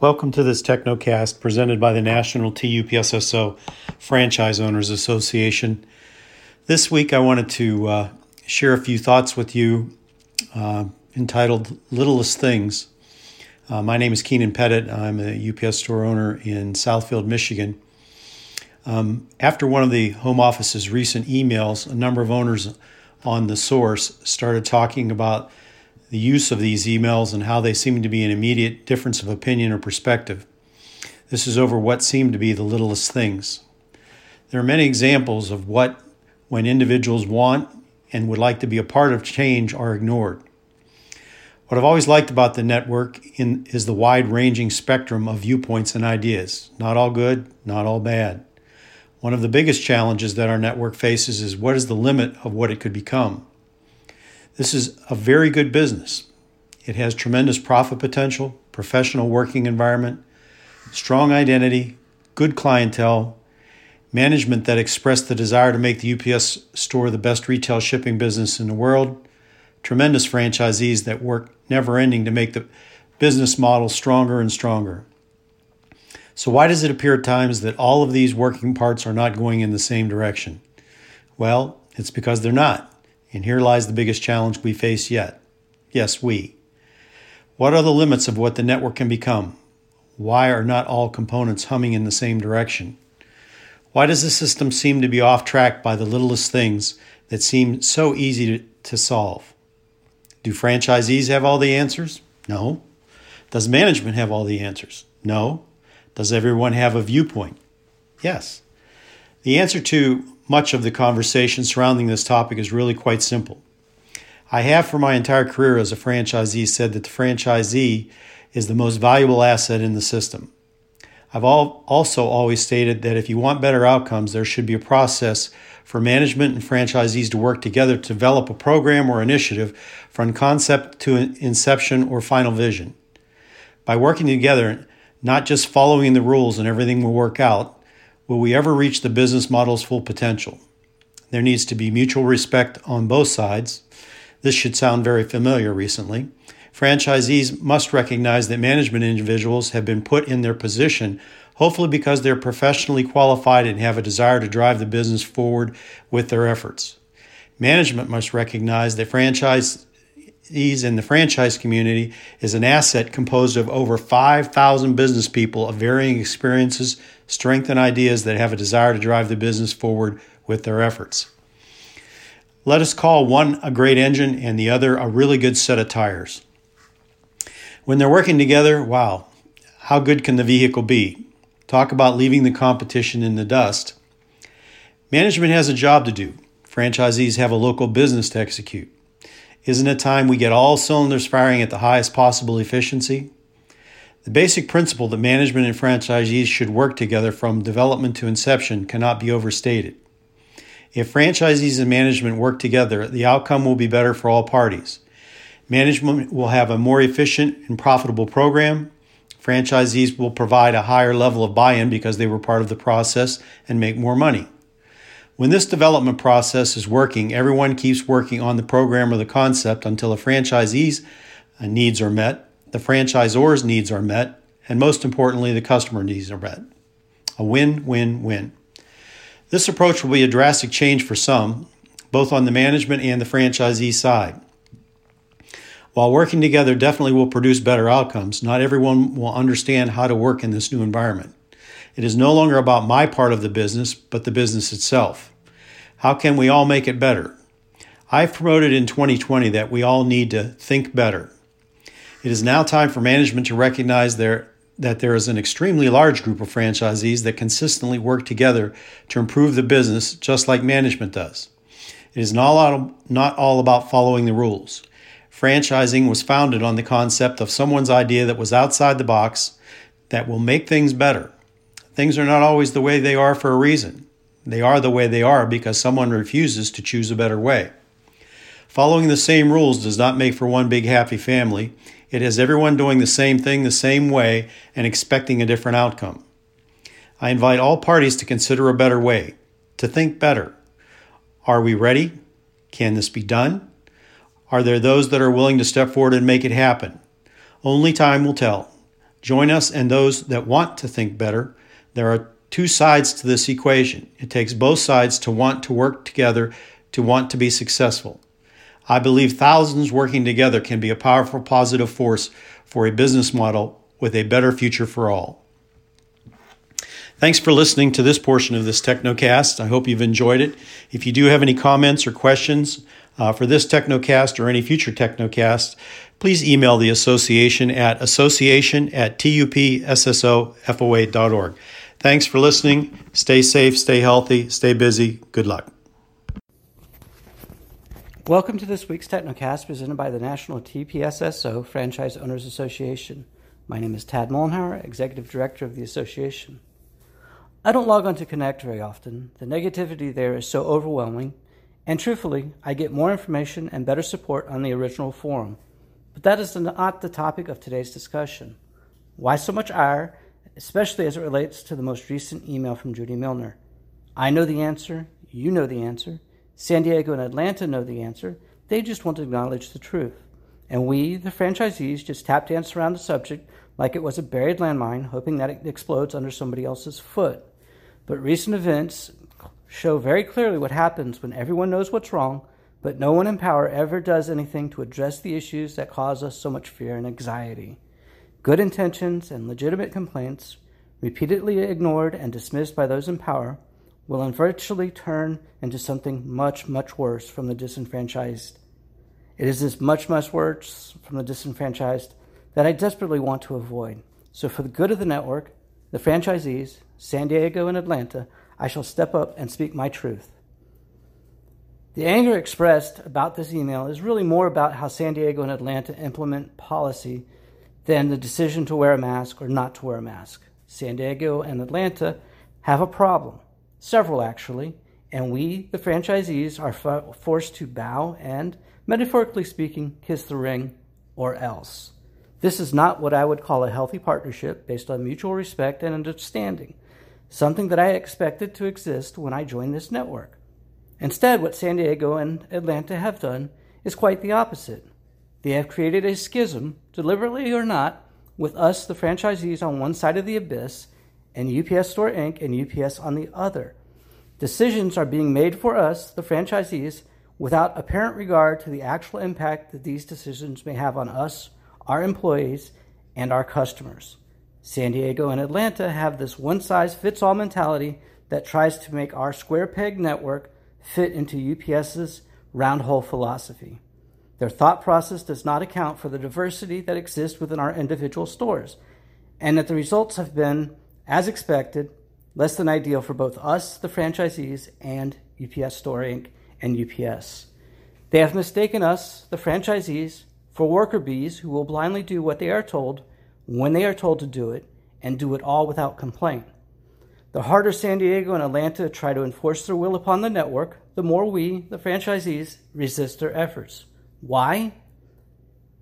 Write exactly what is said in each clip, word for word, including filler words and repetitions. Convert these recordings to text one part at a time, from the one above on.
Welcome to this TechnoCast presented by the National T U P S S O Franchise Owners Association. This week I wanted to uh, share a few thoughts with you uh, entitled Littlest Things. Uh, my name is Kenan Pettit. I'm a U P S store owner in Southfield, Michigan. Um, after one of the Home Office's recent emails, a number of owners on the source started talking about the use of these emails and how they seem to be an immediate difference of opinion or perspective. This is over what seem to be the littlest things. There are many examples of what, when individuals want and would like to be a part of change, are ignored. What I've always liked about the network in, is the wide-ranging spectrum of viewpoints and ideas. Not all good, not all bad. One of the biggest challenges that our network faces is what is the limit of what it could become. This is a very good business. It has tremendous profit potential, professional working environment, strong identity, good clientele, management that expressed the desire to make the U P S store the best retail shipping business in the world, tremendous franchisees that work never-ending to make the business model stronger and stronger. So why does it appear at times that all of these working parts are not going in the same direction? Well, it's because they're not. And here lies the biggest challenge we face yet. Yes, we. What are the limits of what the network can become? Why are not all components humming in the same direction? Why does the system seem to be off track by the littlest things that seem so easy to, to solve? Do franchisees have all the answers? No. Does management have all the answers? No. Does everyone have a viewpoint? Yes. The answer to much of the conversation surrounding this topic is really quite simple. I have for my entire career as a franchisee said that the franchisee is the most valuable asset in the system. I've also always stated that if you want better outcomes, there should be a process for management and franchisees to work together to develop a program or initiative from concept to inception or final vision. By working together, not just following the rules and everything will work out, will we ever reach the business model's full potential? There needs to be mutual respect on both sides. This should sound very familiar recently. Franchisees must recognize that management individuals have been put in their position, hopefully because they're professionally qualified and have a desire to drive the business forward with their efforts. Management must recognize that franchisees in the franchise community is an asset composed of over five thousand business people of varying experiences, strength, and ideas that have a desire to drive the business forward with their efforts. Let us call one a great engine and the other a really good set of tires. When they're working together, wow, how good can the vehicle be? Talk about leaving the competition in the dust. Management has a job to do. Franchisees have a local business to execute. Isn't it time we get all cylinders firing at the highest possible efficiency? The basic principle that management and franchisees should work together from development to inception cannot be overstated. If franchisees and management work together, the outcome will be better for all parties. Management will have a more efficient and profitable program. Franchisees will provide a higher level of buy-in because they were part of the process and make more money. When this development process is working, everyone keeps working on the program or the concept until the franchisee's needs are met, the franchisor's needs are met, and most importantly, the customer needs are met. A win-win-win. This approach will be a drastic change for some, both on the management and the franchisee side. While working together definitely will produce better outcomes, not everyone will understand how to work in this new environment. It is no longer about my part of the business, but the business itself. How can we all make it better? I've promoted in twenty twenty that we all need to think better. It is now time for management to recognize there, that there is an extremely large group of franchisees that consistently work together to improve the business just like management does. It is not all, not all about following the rules. Franchising was founded on the concept of someone's idea that was outside the box that will make things better. Things are not always the way they are for a reason. They are the way they are because someone refuses to choose a better way. Following the same rules does not make for one big happy family. It has everyone doing the same thing the same way and expecting a different outcome. I invite all parties to consider a better way, to think better. Are we ready? Can this be done? Are there those that are willing to step forward and make it happen? Only time will tell. Join us and those that want to think better. There are two sides to this equation. It takes both sides to want to work together, to want to be successful. I believe thousands working together can be a powerful positive force for a business model with a better future for all. Thanks for listening to this portion of this TechnoCast. I hope you've enjoyed it. If you do have any comments or questions uh, for this TechnoCast or any future TechnoCast, please email the association at association at tupssofoa dot org. Thanks for listening. Stay safe, stay healthy, stay busy. Good luck. Welcome to this week's TechnoCast presented by the National T P S S O Franchise Owners Association. My name is Tad Mollenhauer, Executive Director of the association. I don't log on to Connect very often. The negativity there is so overwhelming, and truthfully, I get more information and better support on the original forum. But that is not the topic of today's discussion. Why so much ire? Especially as it relates to the most recent email from Judy Milner. I know the answer. You know the answer. San Diego and Atlanta know the answer. They just want to acknowledge the truth. And we, the franchisees, just tap dance around the subject like it was a buried landmine, hoping that it explodes under somebody else's foot. But recent events show very clearly what happens when everyone knows what's wrong, but no one in power ever does anything to address the issues that cause us so much fear and anxiety. Good intentions and legitimate complaints, repeatedly ignored and dismissed by those in power, will eventually turn into something much, much worse from the disenfranchised. It is this much, much worse from the disenfranchised that I desperately want to avoid. So for the good of the network, the franchisees, San Diego and Atlanta, I shall step up and speak my truth. The anger expressed about this email is really more about how San Diego and Atlanta implement policy than the decision to wear a mask or not to wear a mask. San Diego and Atlanta have a problem, several actually, and we, the franchisees, are fo- forced to bow and, metaphorically speaking, kiss the ring or else. This is not what I would call a healthy partnership based on mutual respect and understanding, something that I expected to exist when I joined this network. Instead, what San Diego and Atlanta have done is quite the opposite. They have created a schism, deliberately or not, with us, the franchisees, on one side of the abyss, and U P S Store Incorporated and U P S on the other. Decisions are being made for us, the franchisees, without apparent regard to the actual impact that these decisions may have on us, our employees, and our customers. San Diego and Atlanta have this one-size-fits-all mentality that tries to make our square peg network fit into UPS's round hole philosophy. Their thought process does not account for the diversity that exists within our individual stores, and that the results have been, as expected, less than ideal for both us, the franchisees, and U P S Store Incorporated and U P S. They have mistaken us, the franchisees, for worker bees who will blindly do what they are told when they are told to do it, and do it all without complaint. The harder San Diego and Atlanta try to enforce their will upon the network, the more we, the franchisees, resist their efforts. Why?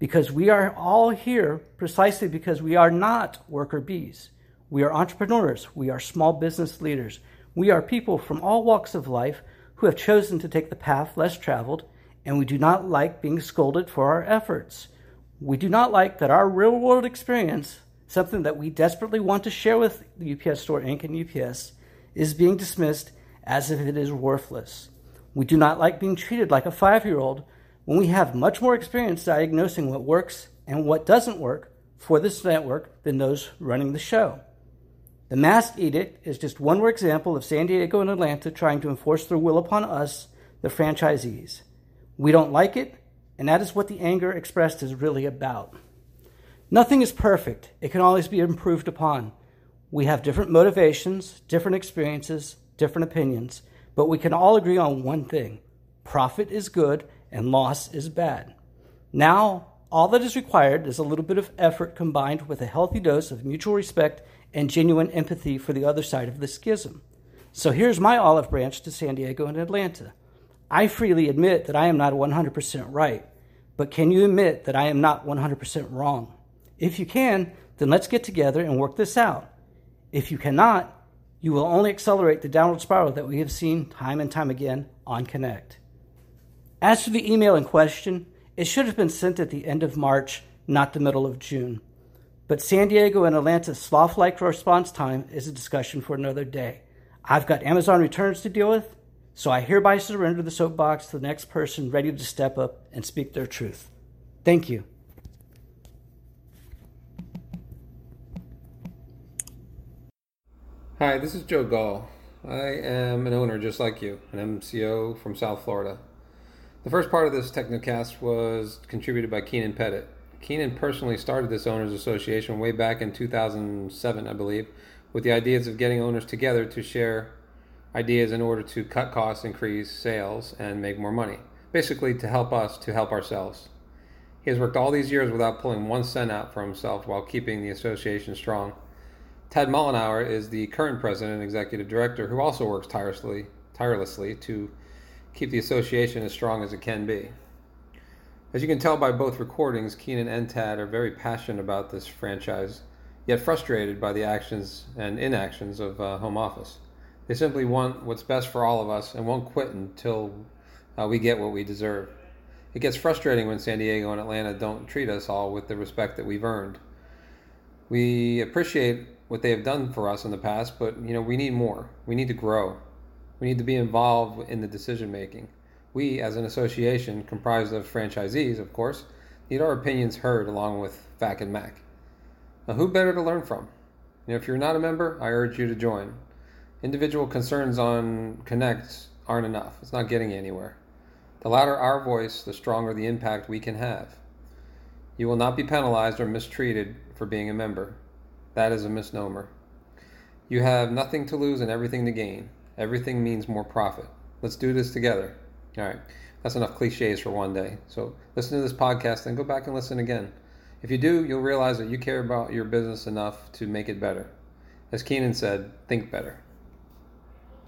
Because we are all here precisely because we are not worker bees. We are entrepreneurs. We are small business leaders. We are people from all walks of life who have chosen to take the path less traveled, and we do not like being scolded for our efforts. We do not like that our real-world experience, something that we desperately want to share with U P S Store Incorporated and U P S, is being dismissed as if it is worthless. We do not like being treated like a five-year-old when we have much more experience diagnosing what works and what doesn't work for this network than those running the show. The mask edict is just one more example of San Diego and Atlanta trying to enforce their will upon us, the franchisees. We don't like it, and that is what the anger expressed is really about. Nothing is perfect. It can always be improved upon. We have different motivations, different experiences, different opinions, but we can all agree on one thing. Profit is good, and loss is bad. Now, all that is required is a little bit of effort combined with a healthy dose of mutual respect and genuine empathy for the other side of the schism. So here's my olive branch to San Diego and Atlanta. I freely admit that I am not one hundred percent right, but can you admit that I am not one hundred percent wrong? If you can, then let's get together and work this out. If you cannot, you will only accelerate the downward spiral that we have seen time and time again on Connect. As for the email in question, it should have been sent at the end of March, not the middle of June. But San Diego and Atlanta's sloth-like response time is a discussion for another day. I've got Amazon returns to deal with, so I hereby surrender the soapbox to the next person ready to step up and speak their truth. Thank you. Hi, this is Joe Gall. I am an owner just like you, an M C O from South Florida. The first part of this TechnoCast was contributed by Kenan Pettit. Kenan personally started this owners association way back in two thousand seven, I believe, with the ideas of getting owners together to share ideas in order to cut costs, increase sales, and make more money. Basically to help us to help ourselves. He has worked all these years without pulling one cent out for himself while keeping the association strong. Tad Mollenhauer is the current president and executive director who also works tirelessly, tirelessly to keep the association as strong as it can be. As you can tell by both recordings, Kenan and Tad are very passionate about this franchise, yet frustrated by the actions and inactions of uh, home office. They simply want what's best for all of us and won't quit until uh, we get what we deserve. It gets frustrating when San Diego and Atlanta don't treat us all with the respect that we've earned. We appreciate what they have done for us in the past, but you know, we need more. We need to grow. We need to be involved in the decision making. We, as an association comprised of franchisees, of course, need our opinions heard along with V A C and M A C. Now, who better to learn from? You know, if you're not a member, I urge you to join. Individual concerns on Connect aren't enough. It's not getting you anywhere. The louder our voice, the stronger the impact we can have. You will not be penalized or mistreated for being a member. That is a misnomer. You have nothing to lose and everything to gain. Everything means more profit. Let's do this together. All right, that's enough cliches for one day. So listen to this podcast and go back and listen again. If you do, you'll realize that you care about your business enough to make it better. As Kenan said, think better.